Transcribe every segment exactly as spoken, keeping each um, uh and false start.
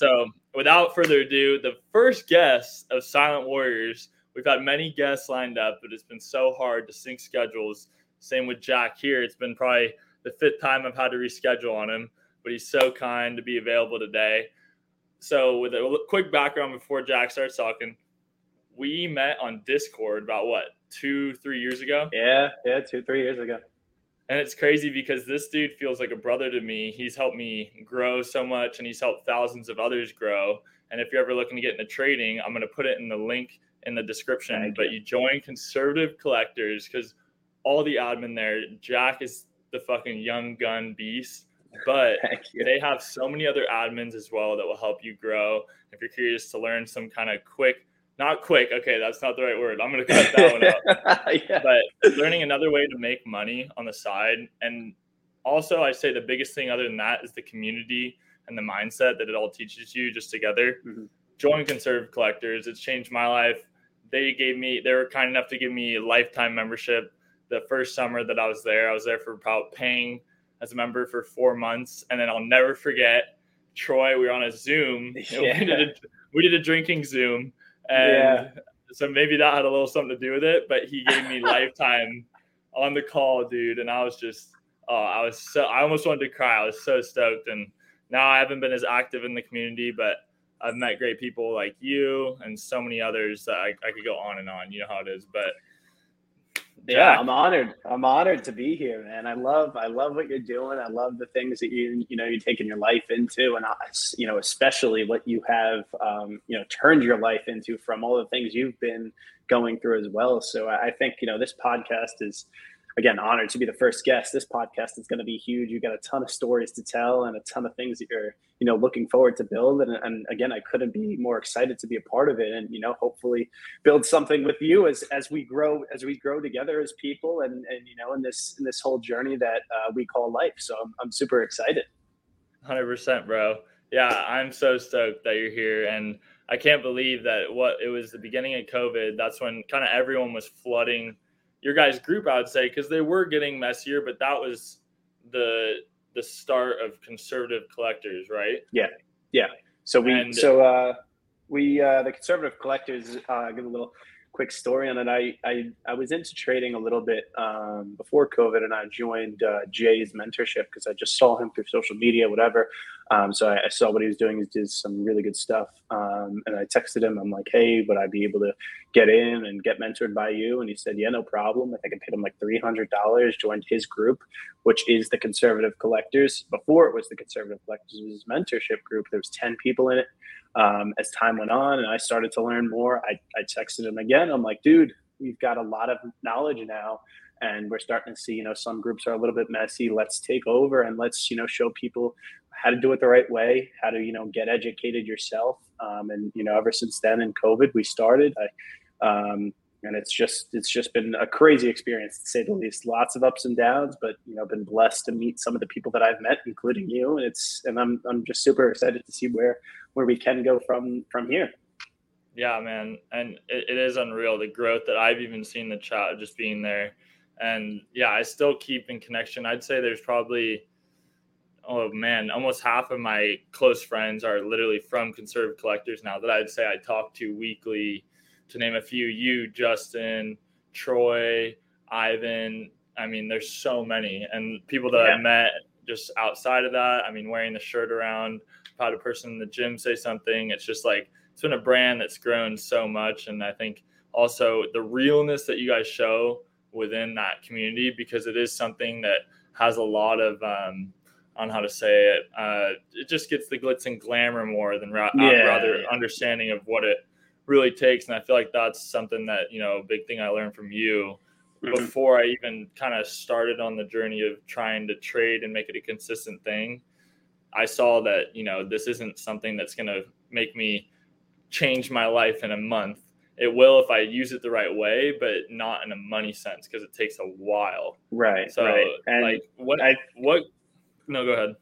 So without further ado, the first guest of Silent Warriors. We've had many guests lined up, but it's been so hard to sync schedules. Same with Jack here. It's been probably the fifth time I've had to reschedule on him, but he's so kind to be available today. So with a quick background before Jack starts talking, we met on Discord about what, two, three years ago? Yeah, yeah, two, three years ago. And it's crazy because this dude feels like a brother to me. He's helped me grow so much, and he's helped thousands of others grow. And if you're ever looking to get into trading, I'm going to put it in the link in the description. Thank but you. you join Conservative Collectors because all the admin there, Jack is the fucking young gun beast. But they have so many other admins as well that will help you grow. If you're curious to learn some kind of quick, not quick. Okay, that's not the right word. I'm going to cut that one out. Yeah. But learning another way to make money on the side. And also, I say the biggest thing other than that is the community and the mindset that it all teaches you just together. Mm-hmm. Join Conservative Collectors. It's changed my life. They gave me, they were kind enough to give me a lifetime membership. The first summer that I was there, I was there for about paying as a member for four months. And then I'll never forget Troy. We were on a Zoom. Yeah. We did a, we did a drinking Zoom. And yeah. So maybe that had a little something to do with it, but he gave me lifetime on the call, dude. And I was just, oh, I was so, I almost wanted to cry. I was so stoked. And now I haven't been as active in the community, but I've met great people like you and so many others that I, I could go on and on. You know how it is, but Jack. Yeah, I'm honored. I'm honored to be here, man. I love, I love what you're doing. I love the things that you, you know, you're taking your life into, and I, you know, especially what you have, um, you know, turned your life into from all the things you've been going through as well. So I think, you know, this podcast is, again, honored to be the first guest. This podcast is going to be huge. You got a ton of stories to tell and a ton of things that you're, you know, looking forward to build. And, and again, I couldn't be more excited to be a part of it and, you know, hopefully build something with you as, as we grow, as we grow together as people and, and, you know, in this, in this whole journey that uh, we call life. So I'm, I'm super excited. one hundred percent, bro. Yeah. I'm so stoked that you're here, and I can't believe that what it was the beginning of COVID. That's when kind of everyone was flooding your guys' group, I would say, because they were getting messier, but that was the the start of Conservative Collectors, right? Yeah, yeah. So we, and, so uh, we, uh, the Conservative Collectors. Uh, give a little quick story on it. I, I, I was into trading a little bit um, before COVID, and I joined uh, Jay's mentorship because I just saw him through social media, whatever. Um, so I, I saw what he was doing. He did some really good stuff. Um, and I texted him. I'm like, hey, would I be able to get in and get mentored by you? And he said, yeah, no problem. I think I paid him like three hundred dollars, joined his group, which is the Conservative Collectors. Before it was the Conservative Collectors, it was his mentorship group. There was ten people in it. Um, as time went on and I started to learn more, I, I texted him again. I'm like, dude, we've got a lot of knowledge now. And we're starting to see, you know, some groups are a little bit messy. Let's take over and let's, you know, show people how to do it the right way, how to, you know, get educated yourself. Um, and, you know, ever since then in COVID, we started. I, um, and it's just, it's just been a crazy experience, to say the least. Lots of ups and downs, but, you know, been blessed to meet some of the people that I've met, including you. And it's, and I'm, I'm just super excited to see where, where we can go from, from here. Yeah, man. And it, it is unreal, the growth that I've even seen the chat just being there. And yeah, I still keep in connection. I'd say there's probably, oh man, almost half of my close friends are literally from Conservative Collectors now that I'd say I talk to weekly, to name a few. You, Justin, Troy, Ivan. I mean, there's so many. And people that yeah. I met just outside of that, I mean, wearing the shirt around, I've had a person in the gym say something. It's just like, it's been a brand that's grown so much. And I think also the realness that you guys show within that community, because it is something that has a lot of um on how to say it uh it just gets the glitz and glamour more than ra- yeah, rather yeah. understanding of what it really takes. And I feel like that's something that, you know, a big thing I learned from you mm-hmm. before I even kind of started on the journey of trying to trade and make it a consistent thing. I saw that, you know, this isn't something that's going to make me change my life in a month. It will if I use it the right way, but not in a money sense, because it takes a while. Right. So, right. And like, what? I, what? No, go ahead.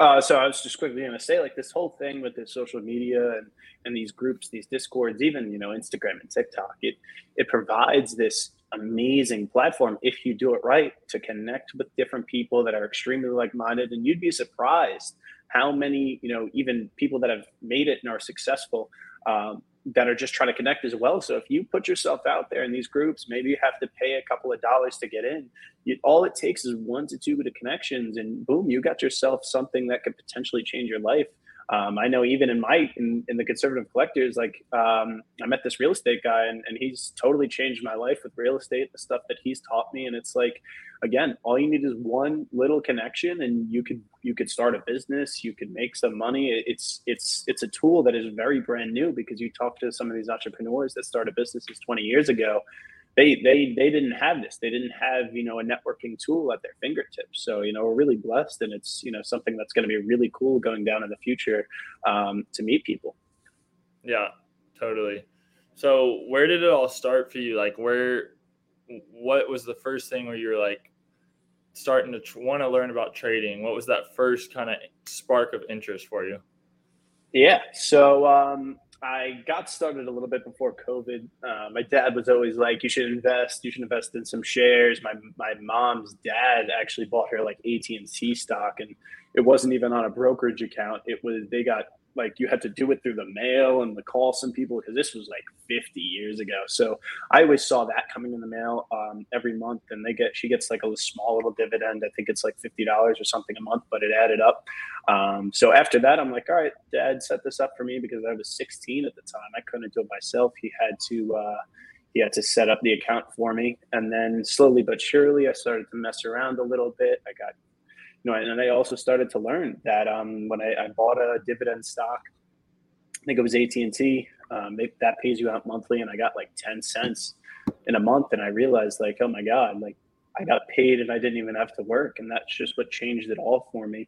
Uh, so I was just quickly going to say, like, this whole thing with the social media and, and these groups, these Discords, even, you know, Instagram and TikTok, it it provides this amazing platform, if you do it right, to connect with different people that are extremely like-minded. And you'd be surprised how many, you know, even people that have made it and are successful um, that are just trying to connect as well. So if you put yourself out there in these groups, maybe you have to pay a couple of dollars to get in. You, all it takes is one to two bit of connections, and boom, you got yourself something that could potentially change your life. Um, I know even in my, in, in the Conservative Collectors, like um, I met this real estate guy, and, and he's totally changed my life with real estate, the stuff that he's taught me. And it's like, again, all you need is one little connection, and you could, you could start a business, you could make some money. It's, it's, it's a tool that is very brand new, because you talk to some of these entrepreneurs that started businesses twenty years ago. They, they, they didn't have this. They didn't have, you know, a networking tool at their fingertips. So, you know, we're really blessed, and it's, you know, something that's going to be really cool going down in the future um, to meet people. Yeah, totally. So where did it all start for you? Like where, what was the first thing where you were like starting to tr- want to learn about trading? What was that first kind of spark of interest for you? Yeah. So, um, I got started a little bit before COVID. Uh, my dad was always like, you should invest, you should invest in some shares. My my mom's dad actually bought her like A T and T stock, and it wasn't even on a brokerage account. It was, they got like, you had to do it through the mail and the call some people, because this was like fifty years ago. So I always saw that coming in the mail um, every month, and they get, she gets like a small little dividend. I think it's like fifty dollars or something a month, but it added up. Um, so after that, I'm like, all right, Dad set this up for me, because I was sixteen at the time. I couldn't do it myself. He had to, uh, he had to set up the account for me. And then slowly but surely, I started to mess around a little bit. I got, you know, and I also started to learn that um, when I, I bought a dividend stock, I think it was A T and T, um, they, that pays you out monthly, and I got like ten cents in a month. And I realized like, oh my God, like I got paid and I didn't even have to work. And that's just what changed it all for me.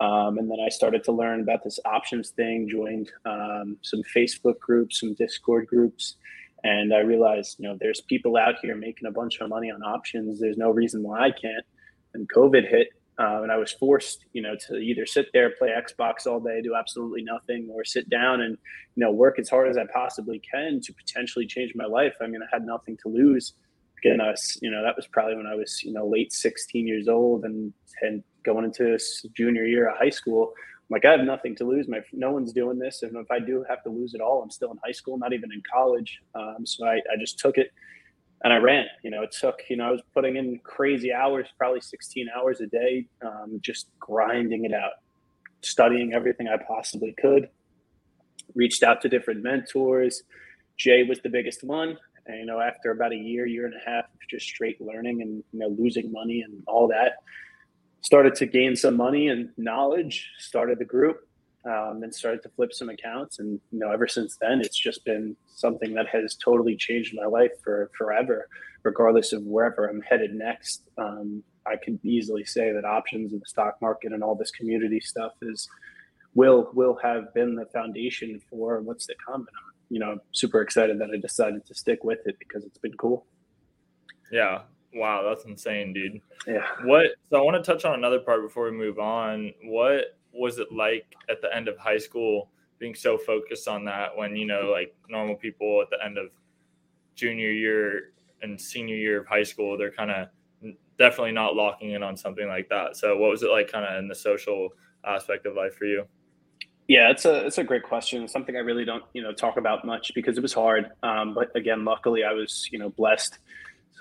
Um, and then I started to learn about this options thing, joined um, some Facebook groups, some Discord groups. And I realized, you know, there's people out here making a bunch of money on options. There's no reason why I can't. And COVID hit. Uh, and I was forced, you know, to either sit there, play Xbox all day, do absolutely nothing, or sit down and, you know, work as hard as I possibly can to potentially change my life. I mean, I had nothing to lose. Again, I was, you know, that was probably when I was, you know, late sixteen years old and, and going into junior year of high school. I'm like, I have nothing to lose. My, no one's doing this. And if I do have to lose it all, I'm still in high school, not even in college. Um, so I, I just took it. And I ran, you know, it took, you know, I was putting in crazy hours, probably sixteen hours a day, um, just grinding it out, studying everything I possibly could, reached out to different mentors. Jay was the biggest one. And, you know, after about a year, year and a half, of just straight learning and, you know, losing money and all that, started to gain some money and knowledge, started the group. Um, and started to flip some accounts. And, you know, ever since then, it's just been something that has totally changed my life for forever, regardless of wherever I'm headed next. Um, I can easily say that options in the stock market and all this community stuff is will will have been the foundation for what's to come. And I'm, you know, super excited that I decided to stick with it because it's been cool. Yeah. Wow. That's insane, dude. Yeah. What? So I want to touch on another part before we move on. What was it like at the end of high school being so focused on that when, you know, like normal people at the end of junior year and senior year of high school, they're kind of definitely not locking in on something like that. So what was it like kind of in the social aspect of life for you? Yeah, it's a, it's a great question. It's something I really don't, you know, talk about much because it was hard. Um, but again, luckily I was, you know, blessed.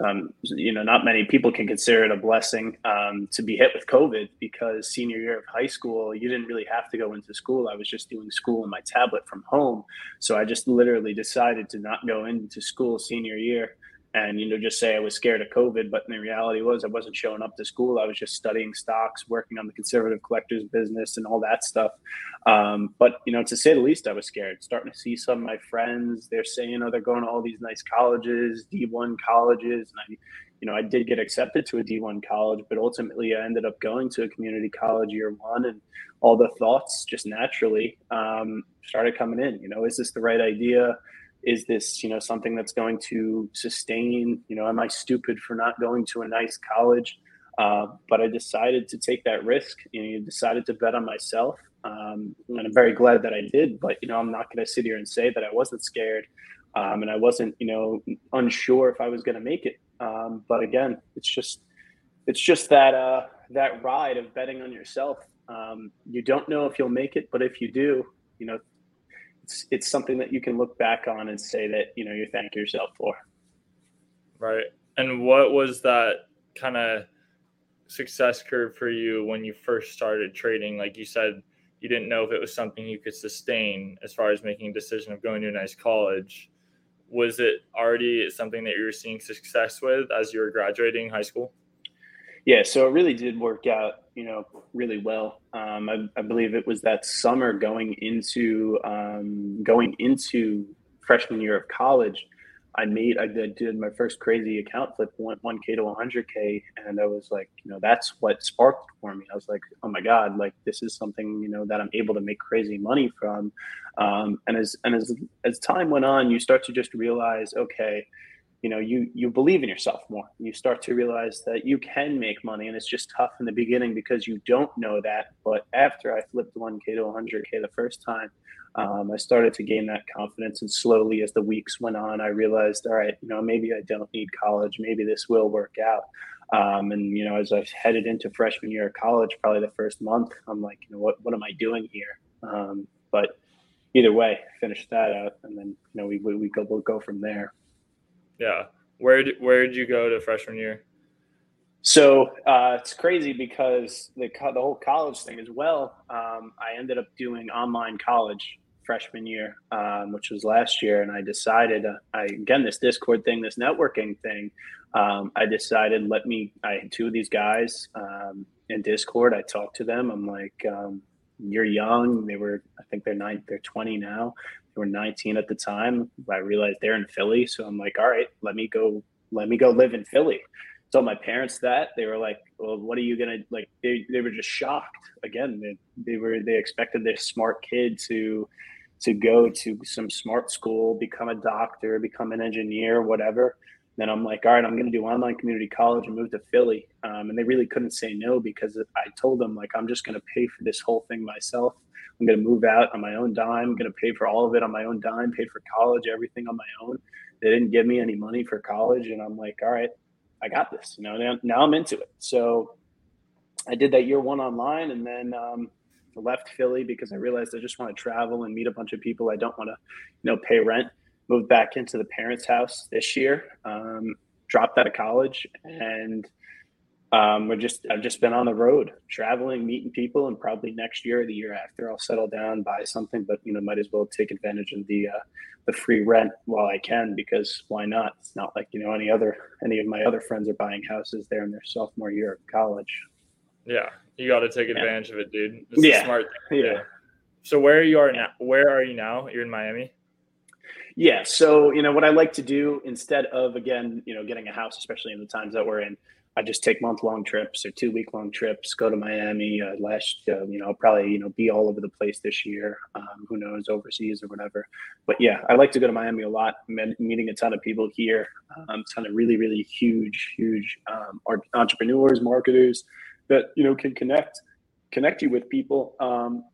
Um, you know, not many people can consider it a blessing um, to be hit with COVID because senior year of high school, you didn't really have to go into school. I was just doing school on my tablet from home. So I just literally decided to not go into school senior year and, you know, just say I was scared of COVID. But the reality was I wasn't showing up to school. I was just studying stocks, working on the Conservative Collectors business and all that stuff. Um, but, you know, to say the least, I was scared. Starting to see some of my friends, they're saying, oh, they're going to all these nice colleges, D one colleges. And I, you know, I did get accepted to a D one college, but ultimately I ended up going to a community college year one, and all the thoughts just naturally um, started coming in. You know, is this the right idea? Is this, you know, something that's going to sustain? You know, am I stupid for not going to a nice college? Uh, but I decided to take that risk. You know, decided to bet on myself. Um, and I'm very glad that I did. But, you know, I'm not going to sit here and say that I wasn't scared um, and I wasn't, you know, unsure if I was going to make it. Um, but again, it's just it's just that uh, that ride of betting on yourself Um, you don't know if you'll make it, but if you do, you know, it's, it's something that you can look back on and say that, you know, you thank yourself for. Right. And what was that kind of success curve for you when you first started trading? Like you said, you didn't know if it was something you could sustain as far as making a decision of going to a nice college. Was it already something that you were seeing success with as you were graduating high school? Yeah, so it really did work out, you know, really well. Um, I, I believe it was that summer going into um, going into freshman year of college. I made, I did, did my first crazy account flip, one K to one hundred K, and I was like, you know, that's what sparked for me. I was like, oh my God, like this is something, you know, that I'm able to make crazy money from. Um, and as and as as time went on, you start to just realize, okay, you know, you you believe in yourself more. You start to realize that you can make money, and it's just tough in the beginning because you don't know that. But after I flipped one K to one hundred K the first time, Um, I started to gain that confidence, and slowly as the weeks went on, I realized, all right, you know, maybe I don't need college. Maybe this will work out. Um, and, you know, as I headed into freshman year of college, probably the first month, I'm like, you know, what, what am I doing here? Um, but either way, finish that out. And then, you know, we, we, we go, we'll go from there. Yeah. Where did, where did you go to freshman year? So uh, it's crazy because the, co- the whole college thing as well. Um, I ended up doing online college freshman year, um, which was last year. And I decided, uh, I, again, this Discord thing, this networking thing, um, I decided, let me, I had two of these guys um, in Discord. I talked to them. I'm like, um, you're young. They were, I think they're nine, they're twenty now. They were nineteen at the time. I realized they're in Philly. So I'm like, all right, let me go, let me go live in Philly. Told my parents that. They were like, well, what are you gonna, like, they, they were just shocked. Again, they, they were they expected this smart kid to to go to some smart school, become a doctor, become an engineer, whatever. Then I'm like, all right, I'm gonna do online community college and move to Philly. Um, and they really couldn't say no, because I told them, like, I'm just gonna pay for this whole thing myself. I'm gonna move out on my own dime. I'm gonna pay for all of it on my own dime, pay for college, everything on my own. They didn't give me any money for college, and I'm like, all right, I got this, you know, now, now I'm into it. So I did that year one online, and then um, left Philly because I realized I just want to travel and meet a bunch of people. I don't want to, you know, pay rent. Moved back into the parents' house this year, um, dropped out of college, and um, we're just, I've just been on the road traveling, meeting people, and probably next year or the year after I'll settle down, buy something, but, you know, might as well take advantage of the, uh, the free rent while I can, because why not? It's not like, you know, any other, any of my other friends are buying houses there in their sophomore year of college. Yeah. You got to take advantage yeah. of it, dude. It's yeah. a smart thing to yeah. do. So where you are now, where are you now? You're in Miami. Yeah. So, you know, what I like to do instead of, again, you know, getting a house, especially in the times that we're in, I just take month-long trips or two-week-long trips, go to Miami. Uh, last, uh, you know, I'll probably, you know, be all over the place this year. Um, who knows, overseas or whatever. But, yeah, I like to go to Miami a lot, met, meeting a ton of people here, a um, ton of really, really huge, huge um, entrepreneurs, marketers that, you know, can connect connect you with people. Um,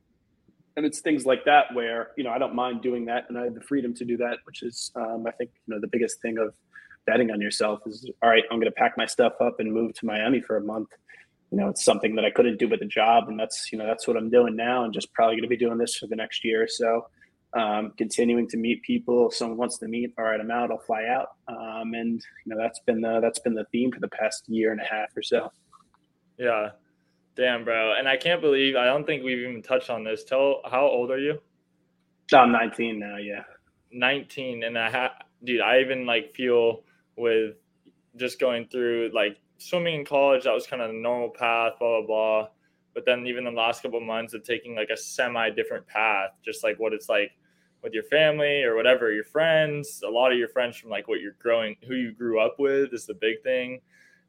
and it's things like that where, you know, I don't mind doing that, and I have the freedom to do that, which is, um, I think, you know, the biggest thing of betting on yourself is, all right, I'm going to pack my stuff up and move to Miami for a month. You know, it's something that I couldn't do with a job, and that's, you know, that's what I'm doing now, and just probably going to be doing this for the next year or so. Um, continuing to meet people. If someone wants to meet, all right, I'm out, I'll fly out. Um, and you know, that's been the, that's been the theme for the past year and a half or so. Yeah. Damn, bro. And I can't believe, I don't think we've even touched on this. Tell, how old are you? I'm nineteen now. Yeah. nineteen. And I ha- dude, I even like feel with just going through like swimming in college, that was kind of the normal path, blah, blah, blah. But then even the last couple of months of taking like a semi different path, just like what it's like with your family or whatever, your friends, a lot of your friends from like what you're growing, who you grew up with is the big thing.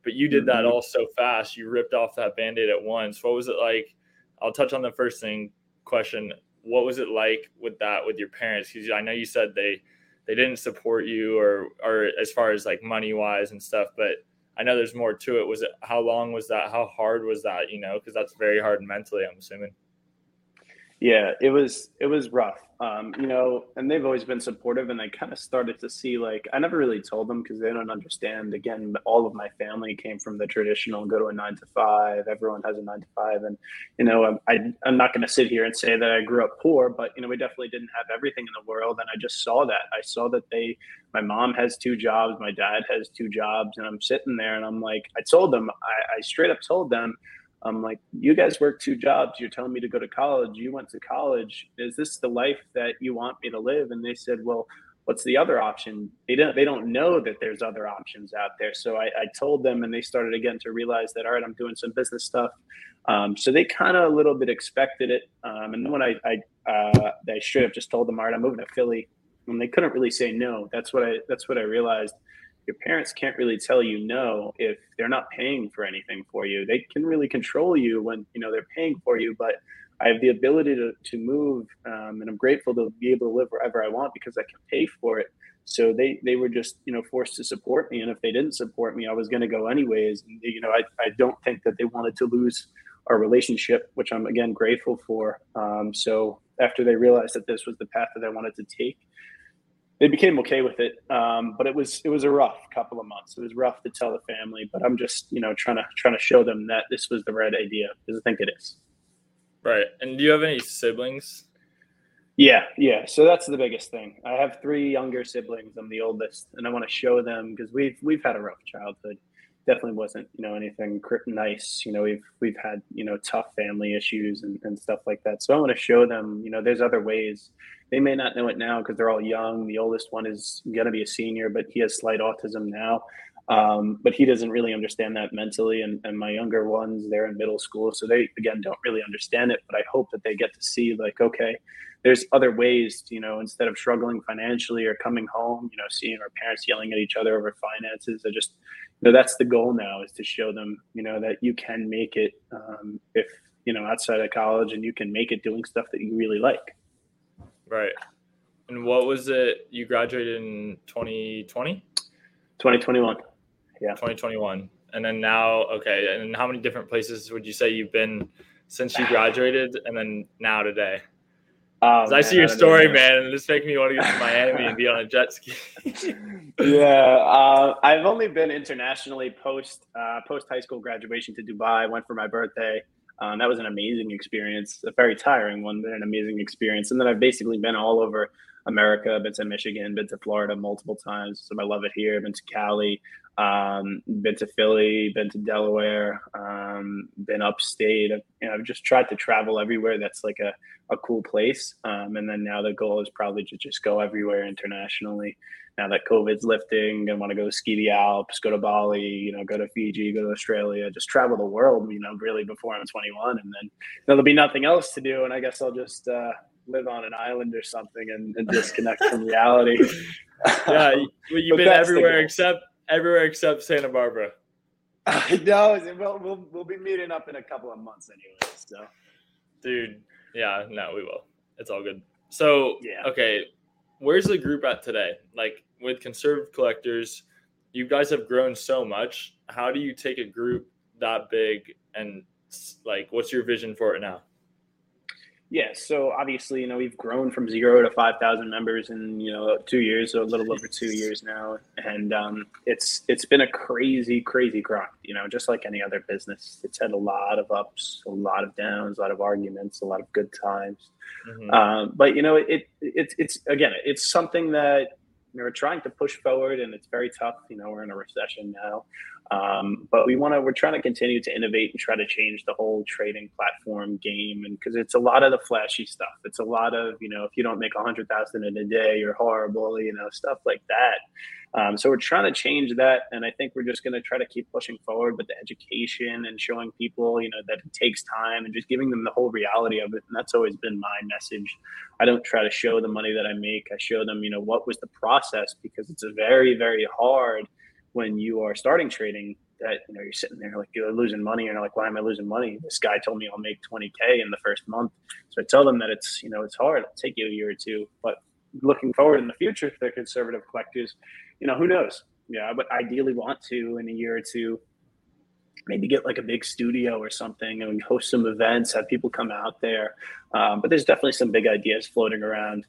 But you did that all so fast. You ripped off that Band-Aid at once. What was it like? I'll touch on the first thing question. What was it like with that, with your parents? Because I know you said they, they didn't support you or, or as far as like money wise and stuff, but I know there's more to it. Was it, how long was that? How hard was that? You know, cause that's very hard mentally, I'm assuming. Yeah, it was it was rough, um, you know, and they've always been supportive, and I kind of started to see, like, I never really told them because they don't understand. Again, all of my family came from the traditional go to a nine to five. Everyone has a nine to five. And, you know, I'm, I, I'm not going to sit here and say that I grew up poor, but, you know, we definitely didn't have everything in the world. And I just saw that. I saw that they my mom has two jobs. My dad has two jobs. And I'm sitting there and I'm like, I told them, I, I straight up told them, I'm like, you guys work two jobs. You're telling me to go to college. You went to college. Is this the life that you want me to live? And they said, well, what's the other option? They don't, they don't know that there's other options out there. So I, I told them, and they started again to realize that, all right, I'm doing some business stuff. Um, so they kind of a little bit expected it. Um, and then when I, I, uh, I straight up just told them, all right, I'm moving to Philly, and they couldn't really say no. That's what I, that's what I realized. Your parents can't really tell you no if they're not paying for anything for you. They can really control you when, you know, they're paying for you, but I have the ability to, to move, um, and I'm grateful to be able to live wherever I want because I can pay for it. So they, they were just, you know, forced to support me. And if they didn't support me, I was going to go anyways. And, you know, I, I don't think that they wanted to lose our relationship, which I'm, again, grateful for. Um, so after they realized that this was the path that I wanted to take, they became okay with it, um, but it was it was a rough couple of months. It was rough to tell the family, but I'm just you know trying to trying to show them that this was the right idea, because I think it is. Right. And do you have any siblings? Yeah, yeah. So that's the biggest thing. I have three younger siblings. I'm the oldest, and I want to show them, because we've we've had a rough childhood. Definitely wasn't you know anything nice. You know we've we've had you know tough family issues and, and stuff like that. So I want to show them you know there's other ways. They may not know it now because they're all young. The oldest one is going to be a senior, but he has slight autism now. Um, but he doesn't really understand that mentally. And, and my younger ones, they're in middle school. So they, again, don't really understand it. But I hope that they get to see, like, okay, there's other ways, you know, instead of struggling financially or coming home, you know, seeing our parents yelling at each other over finances. I just, you know, that's the goal now, is to show them, you know, that you can make it um, if, you know, outside of college, and you can make it doing stuff that you really like. Right. And what was it? You graduated in twenty twenty? twenty twenty-one. Yeah. twenty twenty-one. And then now, okay. And how many different places would you say you've been since you graduated and then now today? Oh, man, I see your I story, know. man, and this makes me want to get to Miami and be on a jet ski. yeah. Uh, I've only been internationally post, uh, post high school graduation to Dubai. I went for my birthday. Um, that was an amazing experience, a very tiring one, but an amazing experience. And then I've basically been all over America. I've been to Michigan, been to Florida multiple times. So I love it here. I've been to Cali, um, been to Philly, been to Delaware, um, been upstate. I've, you know, I've just tried to travel everywhere that's like a, a cool place. Um, and then now the goal is probably to just go everywhere internationally. Now that COVID's lifting, I want to go ski the Alps, go to Bali, you know, go to Fiji, go to Australia, just travel the world, you know, really before I'm twenty-one. And then there'll be nothing else to do. And I guess I'll just uh, live on an island or something and, and disconnect from reality. Yeah, you've been everywhere except everywhere except Santa Barbara. I know. We'll, we'll, we'll be meeting up in a couple of months anyway. So, dude, yeah, no, we will. It's all good. So, yeah. Okay. Where's the group at today? Like, with Conservative Collectors, you guys have grown so much. How do you take a group that big, and like, what's your vision for it now? Yeah, so obviously, you know, we've grown from zero to five thousand members in, you know, two years, so a little over two years now. And um, it's it's been a crazy, crazy grind, you know, just like any other business. It's had a lot of ups, a lot of downs, a lot of arguments, a lot of good times. Mm-hmm. Um, but you know, it, it it's again, it's something that we're trying to push forward, and it's very tough. You know, we're in a recession now, um, but we want to. We're trying to continue to innovate and try to change the whole trading platform game, and because it's a lot of the flashy stuff. It's a lot of you know, if you don't make a hundred thousand in a day, you're horrible. You know, stuff like that. Um, so we're trying to change that, and I think we're just going to try to keep pushing forward with the education and showing people, you know, that it takes time, and just giving them the whole reality of it. And that's always been my message. I don't try to show the money that I make. I show them, you know, what was the process, because it's a very, very hard when you are starting trading that, you know, you're sitting there like you're losing money, and you're like, why am I losing money? This guy told me I'll make twenty K in the first month. So I tell them that it's, you know, it's hard. It'll take you a year or two, but looking forward in the future, if they're Conservative Collectors, you know, who knows? Yeah, but ideally want to in a year or two maybe get like a big studio or something and host some events, have people come out there. Um, but there's definitely some big ideas floating around.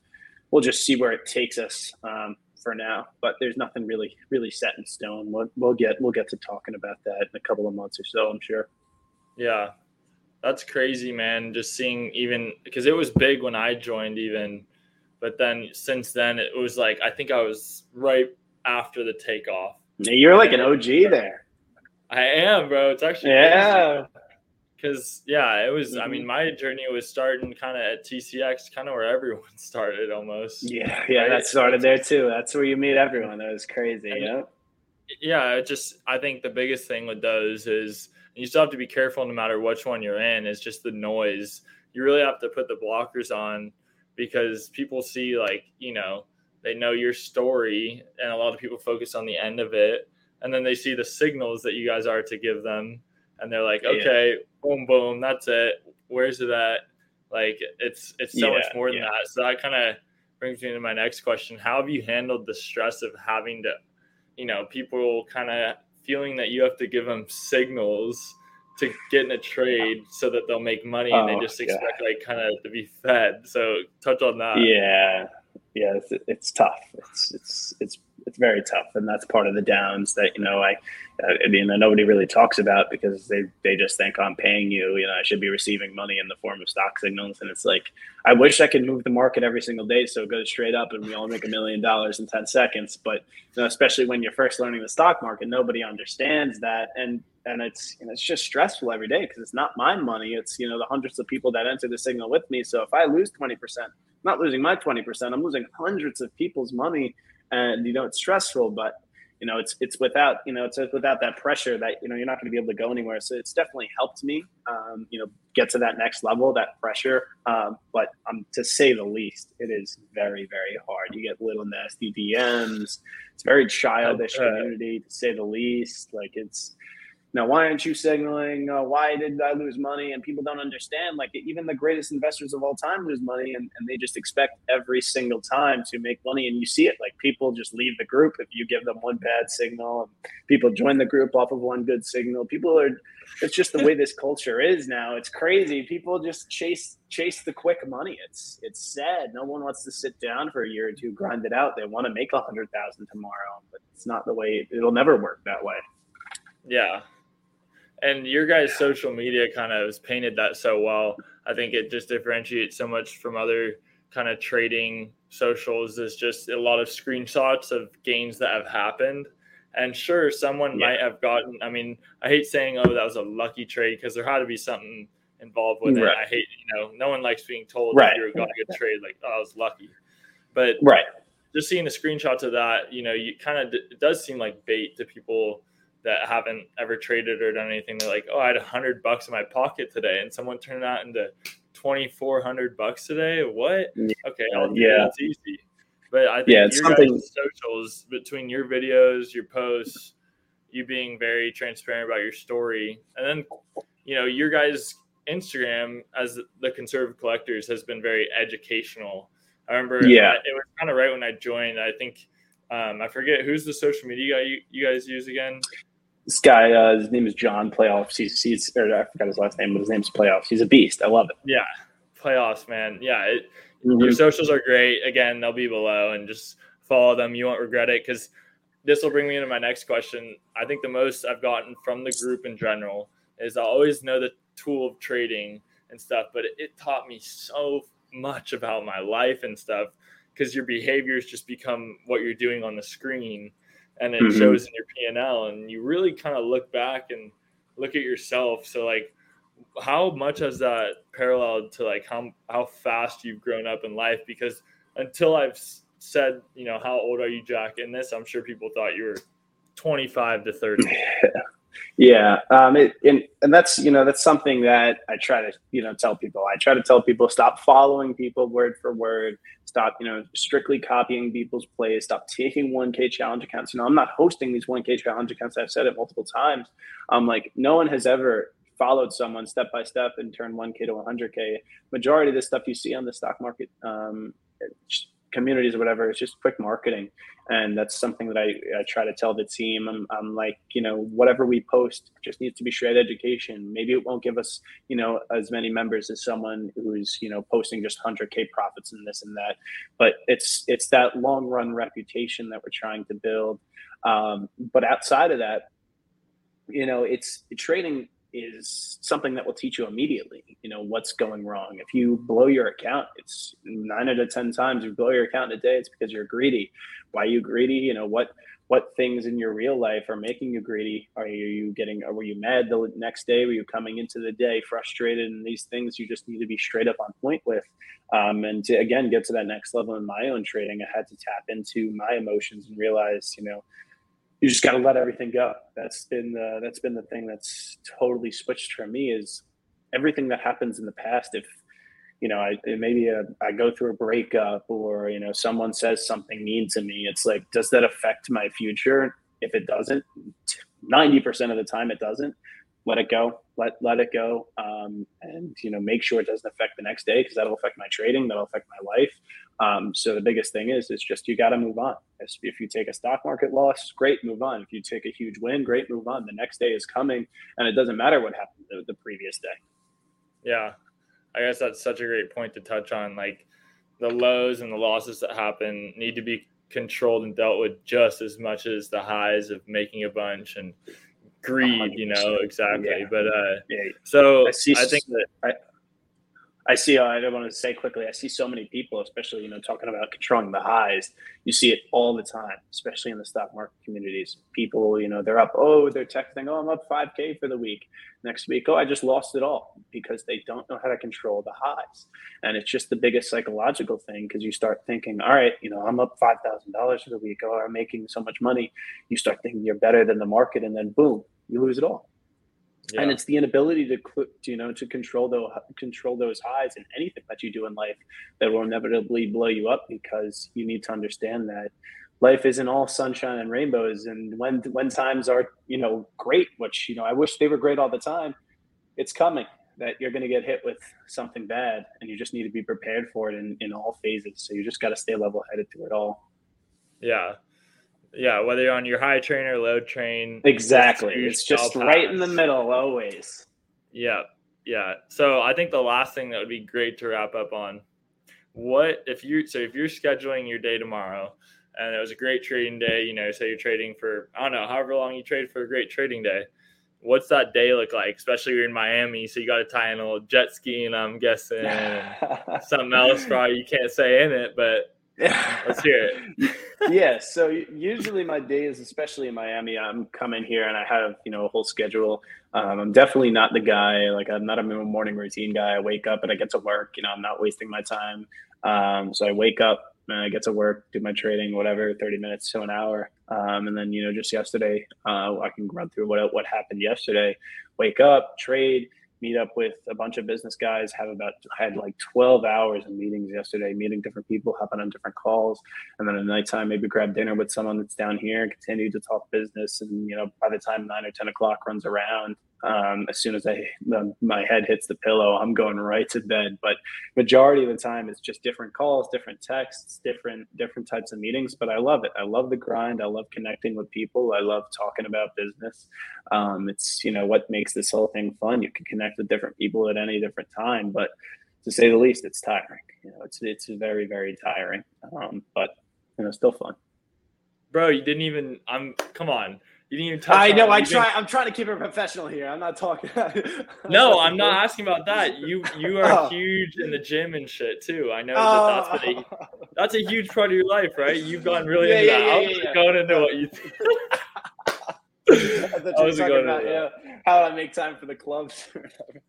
We'll just see where it takes us um, for now, but there's nothing really, really set in stone. We'll, we'll get, we'll get to talking about that in a couple of months or so, I'm sure. Yeah. That's crazy, man. Just seeing even, because it was big when I joined even, but then since then it was like, I think I was right after the takeoff. You're like an O G there. I am, bro. It's actually yeah, because yeah, it was. Mm-hmm. I mean, my journey was starting kind of at T C X, kind of where everyone started almost. Yeah, yeah, right? That started there too. That's where you meet everyone. That was crazy. Yeah, you know? Yeah. It just, I think the biggest thing with those is you still have to be careful no matter which one you're in. It's just the noise. You really have to put the blockers on because people see like you know they know your story, and a lot of people focus on the end of it. And then they see the signals that you guys are to give them. And they're like, okay, yeah. boom, boom, that's it. Where's it at? Like, it's it's so yeah, much more than yeah. that. So that kind of brings me to my next question. How have you handled the stress of having to, you know, people kind of feeling that you have to give them signals to get in a trade so that they'll make money and oh, they just expect, God. like, kind of to be fed. So touch on that. Yeah. Yeah, it's, it's tough. It's, it's, it's, It's very tough, and that's part of the downs that, you know, I, I mean, that nobody really talks about because they, they just think I'm paying you, you know, I should be receiving money in the form of stock signals. And it's like, I wish I could move the market every single day so it goes straight up and we all make a million dollars in ten seconds. But you know, especially when you're first learning the stock market, nobody understands that. And and it's and it's just stressful every day because it's not my money. It's, you know, the hundreds of people that enter the signal with me. So if I lose twenty percent, I'm not losing my twenty percent, I'm losing hundreds of people's money. And, you know, it's stressful, but, you know, it's it's without, you know, it's without that pressure that, you know, you're not going to be able to go anywhere. So it's definitely helped me, um, you know, get to that next level, that pressure. Um, but um, to say the least, it is very, very hard. You get little nasty D Ms. It's very childish community, to say the least. Like it's, now, why aren't you signaling? Uh, why did I lose money? And people don't understand. Like, even the greatest investors of all time lose money, and, and they just expect every single time to make money. And you see it. Like, people just leave the group if you give them one bad signal. People join the group off of one good signal. People are – it's just the way this culture is now. It's crazy. People just chase chase the quick money. It's it's sad. No one wants to sit down for a year or two, grind it out. They want to make one hundred thousand dollars tomorrow, but it's not the way – it'll never work that way. Yeah. And your guys' social media kind of has painted that so well. I think it just differentiates so much from other kind of trading socials. There's just a lot of screenshots of gains that have happened. And sure, someone yeah. might have gotten – I mean, I hate saying, oh, that was a lucky trade because there had to be something involved with right. it. I hate – you know, no one likes being told right. that you got a good trade, like, oh, I was lucky. But right. just seeing the screenshots of that, you know, you kind of – it does seem like bait to people – that haven't ever traded or done anything. They're like, oh, I had a hundred bucks in my pocket today. And someone turned that into twenty-four hundred bucks today. What? Yeah. Okay. I'll do yeah. It's easy. But I think yeah, your something- guys' socials, between your videos, your posts, you being very transparent about your story. And then, you know, your guys' Instagram as the Conservative Collectors has been very educational. I remember yeah. it was kind of right when I joined. I think, um, I forget who's the social media guy you, you guys use again. This guy, uh, his name is John Playoffs. He's, he's or I forgot his last name, but his name's Playoffs. He's a beast. I love it. Yeah, Playoffs, man. Yeah, it, mm-hmm. your socials are great. Again, they'll be below, and just follow them. You won't regret it, because this will bring me into my next question. I think the most I've gotten from the group in general is I always know the tool of trading and stuff, but it, it taught me so much about my life and stuff, because your behaviors just become what you're doing on the screen. And it mm-hmm. shows in your P and L, and you really kind of look back and look at yourself. So, like, how much has that paralleled to, like, how how fast you've grown up in life? Because until I've said, you know, how old are you, Jack, in this, I'm sure people thought you were twenty-five to thirty. Yeah. Um, it, and, and that's, you know, that's something that I try to, you know, tell people. I try to tell people, stop following people word for word. Stop, you know, strictly copying people's plays. Stop taking one K challenge accounts. You know, I'm not hosting these one K challenge accounts. I've said it multiple times. I'm like, no one has ever followed someone step by step and turned one K to one hundred K. Majority of the stuff you see on the stock market, um, communities or whatever. It's just quick marketing. And that's something that I, I try to tell the team. I'm, I'm like, you know, whatever we post just needs to be straight education. Maybe it won't give us, you know, as many members as someone who's, you know, posting just one hundred K profits and this and that. But it's, it's that long run reputation that we're trying to build. Um, but outside of that, you know, it's trading is something that will teach you immediately, you know, what's going wrong. If you blow your account, it's nine out of ten times you blow your account in a day, it's because you're greedy. Why are you greedy? You know, what what things in your real life are making you greedy? Are you getting, or were you mad the next day? Were you coming into the day frustrated? And these things you just need to be straight up on point with. Um, and to, again, get to that next level in my own trading, I had to tap into my emotions and realize, you know, you just got to let everything go. That's been the, that's been the thing that's totally switched for me, is everything that happens in the past. If, you know, I, maybe a, I go through a breakup, or, you know, someone says something mean to me, it's like, does that affect my future? If it doesn't, ninety percent of the time it doesn't. Let it go, let, let it go. Um, and, you know, make sure it doesn't affect the next day, because that'll affect my trading, that'll affect my life. Um, so the biggest thing is, it's just, you got to move on. If, if you take a stock market loss, great, move on. If you take a huge win, great, move on. The next day is coming, and it doesn't matter what happened the, the previous day. Yeah. I guess that's such a great point to touch on. Like, the lows and the losses that happen need to be controlled and dealt with just as much as the highs of making a bunch and greed, you know. Exactly. Yeah. But uh yeah. so I, see, I think that I, I see I don't want to say quickly, I see so many people, especially, you know, talking about controlling the highs. You see it all the time, especially in the stock market communities. People, you know, they're up, oh, they're texting, oh, I'm up five K for the week. Next week, oh, I just lost it all, because they don't know how to control the highs. And it's just the biggest psychological thing, because you start thinking, all right, you know, I'm up five thousand dollars for the week, or I'm making so much money. You start thinking you're better than the market, and then boom, you lose it all. Yeah. And it's the inability to, you know, to control those, control those highs in anything that you do in life that will inevitably blow you up, because you need to understand that life isn't all sunshine and rainbows. And when, when times are, you know, great, which, you know, I wish they were great all the time, it's coming that you're going to get hit with something bad, and you just need to be prepared for it in, in all phases. So you just got to stay level headed through it all. Yeah. Yeah, whether you're on your high train or low train. Exactly. It's just right in the middle always. Yeah, yeah. So I think the last thing that would be great to wrap up on, what if you, so if you're scheduling your day tomorrow and it was a great trading day, you know, say you're trading for, I don't know, however long you trade for a great trading day, what's that day look like? Especially you're in Miami, so you got to tie in a little jet skiing, I'm guessing, something else probably you can't say in it, but let's hear it. Yeah, so usually my days, especially in Miami, I'm coming here and I have, you know, a whole schedule. Um, I'm definitely not the guy, like I'm not a morning routine guy. I wake up and I get to work, you know, I'm not wasting my time. Um, so I wake up and I get to work, do my trading, whatever, thirty minutes to an hour. Um, and then, you know, just yesterday, uh, I can run through what what happened yesterday. Wake up, trade, meet up with a bunch of business guys, have about, I had like twelve hours of meetings yesterday, meeting different people, hopping on different calls. And then at nighttime, maybe grab dinner with someone that's down here and continue to talk business. And, you know, by the time nine or ten o'clock runs around, um, as soon as I, my head hits the pillow, I'm going right to bed. But majority of the time, it's just different calls, different texts, different, different types of meetings. But I love it. I love the grind. I love connecting with people. I love talking about business. Um, it's, you know, what makes this whole thing fun. You can connect with different people at any different time, but to say the least, it's tiring. You know, it's, it's very, very tiring. Um, but you know, still fun. Bro, you didn't even, I'm, come on. You didn't even touch I know. I you try. Didn't... I'm trying to keep it professional here. I'm not talking. No, I'm not asking about that. You you are oh. huge in the gym and shit too. I know that oh. that's been a, that's a huge part of your life, right? You've gone really yeah, into yeah, that. Yeah, I was yeah, going yeah. into what you. I was going about, into that. Yeah, how I make time for the clubs.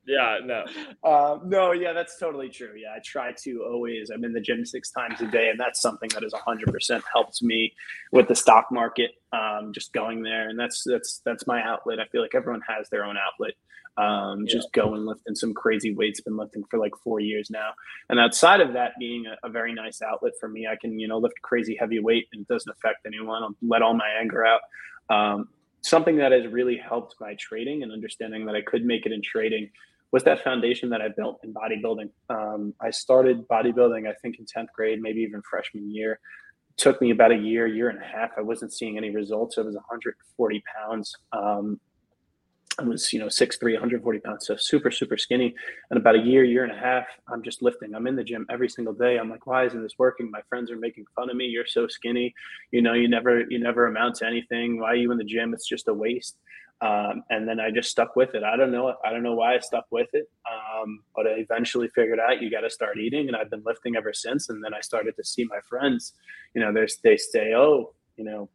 yeah. No. Um, no. Yeah, that's totally true. Yeah, I try to always. I'm in the gym six times a day, and that's something that has one hundred percent helped me with the stock market. Um, just going there, and that's that's that's my outlet. I feel like everyone has their own outlet. Um, yeah. Just go and lifting some crazy weights. Been lifting for like four years now, and outside of that being a, a very nice outlet for me, I can you know lift crazy heavy weight, and it doesn't affect anyone. I'll let all my anger out. Um, something that has really helped my trading and understanding that I could make it in trading was that foundation that I built in bodybuilding. Um, I started bodybuilding, I think, in tenth grade, maybe even freshman year. It took me about a year, year and a half. I wasn't seeing any results. I was one hundred forty pounds. Um, I was, you know, six three, one hundred forty pounds, so super, super skinny. And about a year, year and a half, I'm just lifting. I'm in the gym every single day. I'm like, why isn't this working? My friends are making fun of me. You're so skinny. You know, you never, you never amount to anything. Why are you in the gym? It's just a waste. Um, and then I just stuck with it. I don't know. I don't know why I stuck with it. Um, but I eventually figured out you got to start eating, and I've been lifting ever since. And then I started to see my friends, you know, there's, they say, oh, you know,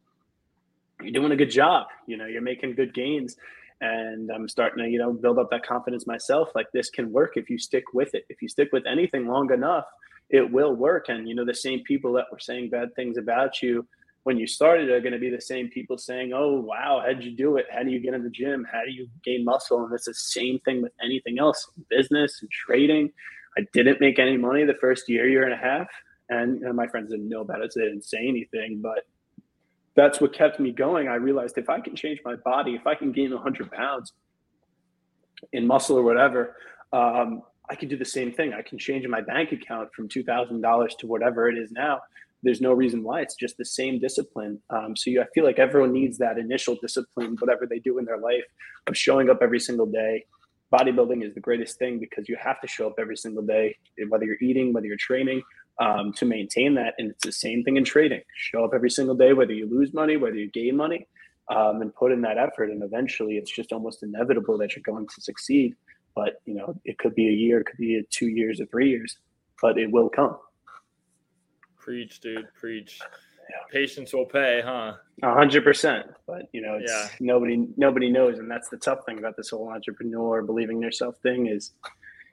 you're doing a good job. You know, you're making good gains. And I'm starting to, you know, build up that confidence myself. Like, this can work if you stick with it. If you stick with anything long enough, it will work. And, you know, the same people that were saying bad things about you when you started are going to be the same people saying, oh, wow, how'd you do it? How do you get in the gym? How do you gain muscle? And it's the same thing with anything else, business and trading. I didn't make any money the first year, year and a half. And, and my friends didn't know about it, so they didn't say anything. But that's what kept me going. I realized if I can change my body, if I can gain one hundred pounds in muscle or whatever, um, I can do the same thing. I can change my bank account from two thousand dollars to whatever it is now. There's no reason why. It's just the same discipline. Um, so you, I feel like everyone needs that initial discipline, whatever they do in their life, of showing up every single day. Bodybuilding is the greatest thing because you have to show up every single day, whether you're eating, whether you're training. Um, to maintain that. And it's the same thing in trading. Show up every single day, whether you lose money, whether you gain money, um, and put in that effort. And eventually it's just almost inevitable that you're going to succeed. But, you know, it could be a year, it could be a two years or three years, but it will come. Preach, dude, preach. Yeah. Patience will pay, huh? A hundred percent. But, you know, it's, yeah. nobody, nobody knows. And that's the tough thing about this whole entrepreneur believing in yourself thing is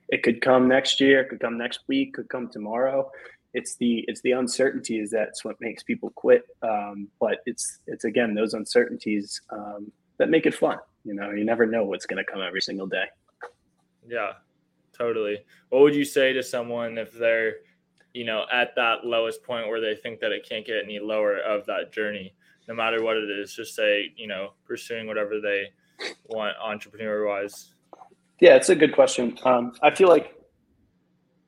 it could come next year, it could come next week, could come tomorrow. It's the it's the uncertainties that's what makes people quit. Um, but it's it's again those uncertainties um, that make it fun. You know, you never know what's going to come every single day. Yeah, totally. What would you say to someone if they're, you know, at that lowest point where they think that it can't get any lower of that journey, no matter what it is? Just say, you know, pursuing whatever they want, entrepreneur wise. Yeah, it's a good question. Um, I feel like,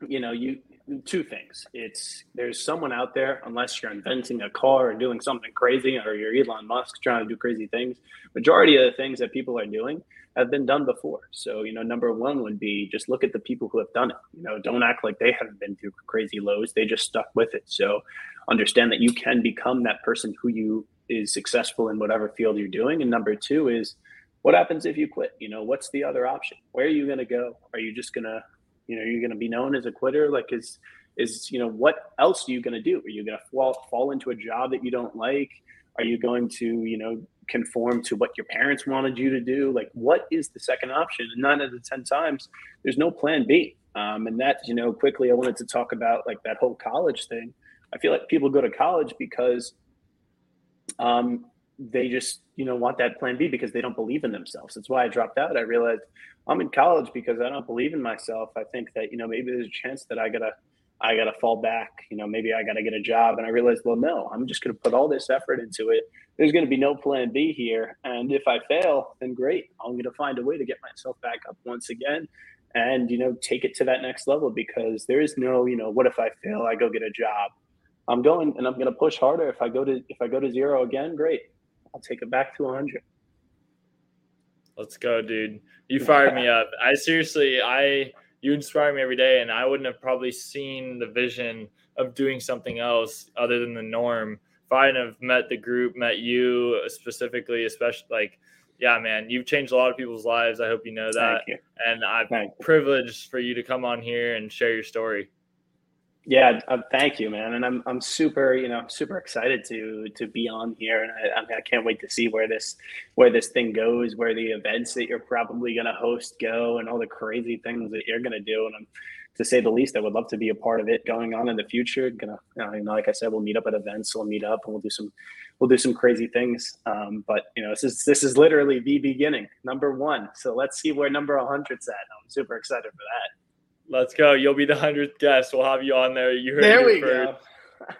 you know, you. Two things. It's there's someone out there, unless you're inventing a car or doing something crazy or you're Elon Musk trying to do crazy things. Majority of the things that people are doing have been done before. So, you know, number one would be just look at the people who have done it. You know, don't act like they haven't been through crazy lows. They just stuck with it. So understand that you can become that person who you is successful in whatever field you're doing. And number two is what happens if you quit? You know, what's the other option? Where are you going to go? Are you just going to You know, you're going to be known as a quitter? Like, is, is, you know, what else are you going to do? Are you going to fall, fall into a job that you don't like? Are you going to, you know, conform to what your parents wanted you to do? Like, what is the second option? And nine out of ten times, there's no plan B. Um, and that, you know, quickly, I wanted to talk about like that whole college thing. I feel like people go to college because, um, they just, you know, want that plan B because they don't believe in themselves. That's why I dropped out. I realized I'm in college because I don't believe in myself. I think that, you know, maybe there's a chance that I gotta, I gotta fall back. You know, maybe I gotta get a job. And I realized, well, no, I'm just gonna put all this effort into it. There's gonna be no plan B here. And if I fail, then great. I'm gonna find a way to get myself back up once again and, you know, take it to that next level because there is no, you know, what if I fail? I go get a job. I'm going and I'm gonna push harder. If I go to, if I go to zero again, great. I'll take it back to one hundred. Let's go, dude. You fired me up. I seriously, I you inspire me every day, and I wouldn't have probably seen the vision of doing something else other than the norm. If I hadn't have met the group, met you specifically, especially like, yeah, man, you've changed a lot of people's lives. I hope you know that. Thank you. And I'm Thank you. privileged for you to come on here and share your story. Yeah, uh, thank you, man. And I'm I'm super, you know, I'm super excited to to be on here, and I I can't wait to see where this where this thing goes, where the events that you're probably gonna host go, and all the crazy things that you're gonna do. And I'm, to say the least, I would love to be a part of it going on in the future. Gonna, you know, like I said, we'll meet up at events, we'll meet up, and we'll do some we'll do some crazy things. Um, but you know, this is this is literally the beginning, number one. So let's see where number one hundred's at. I'm super excited for that. Let's go. You'll be the hundredth guest. We'll have you on there. You heard it first. There we go.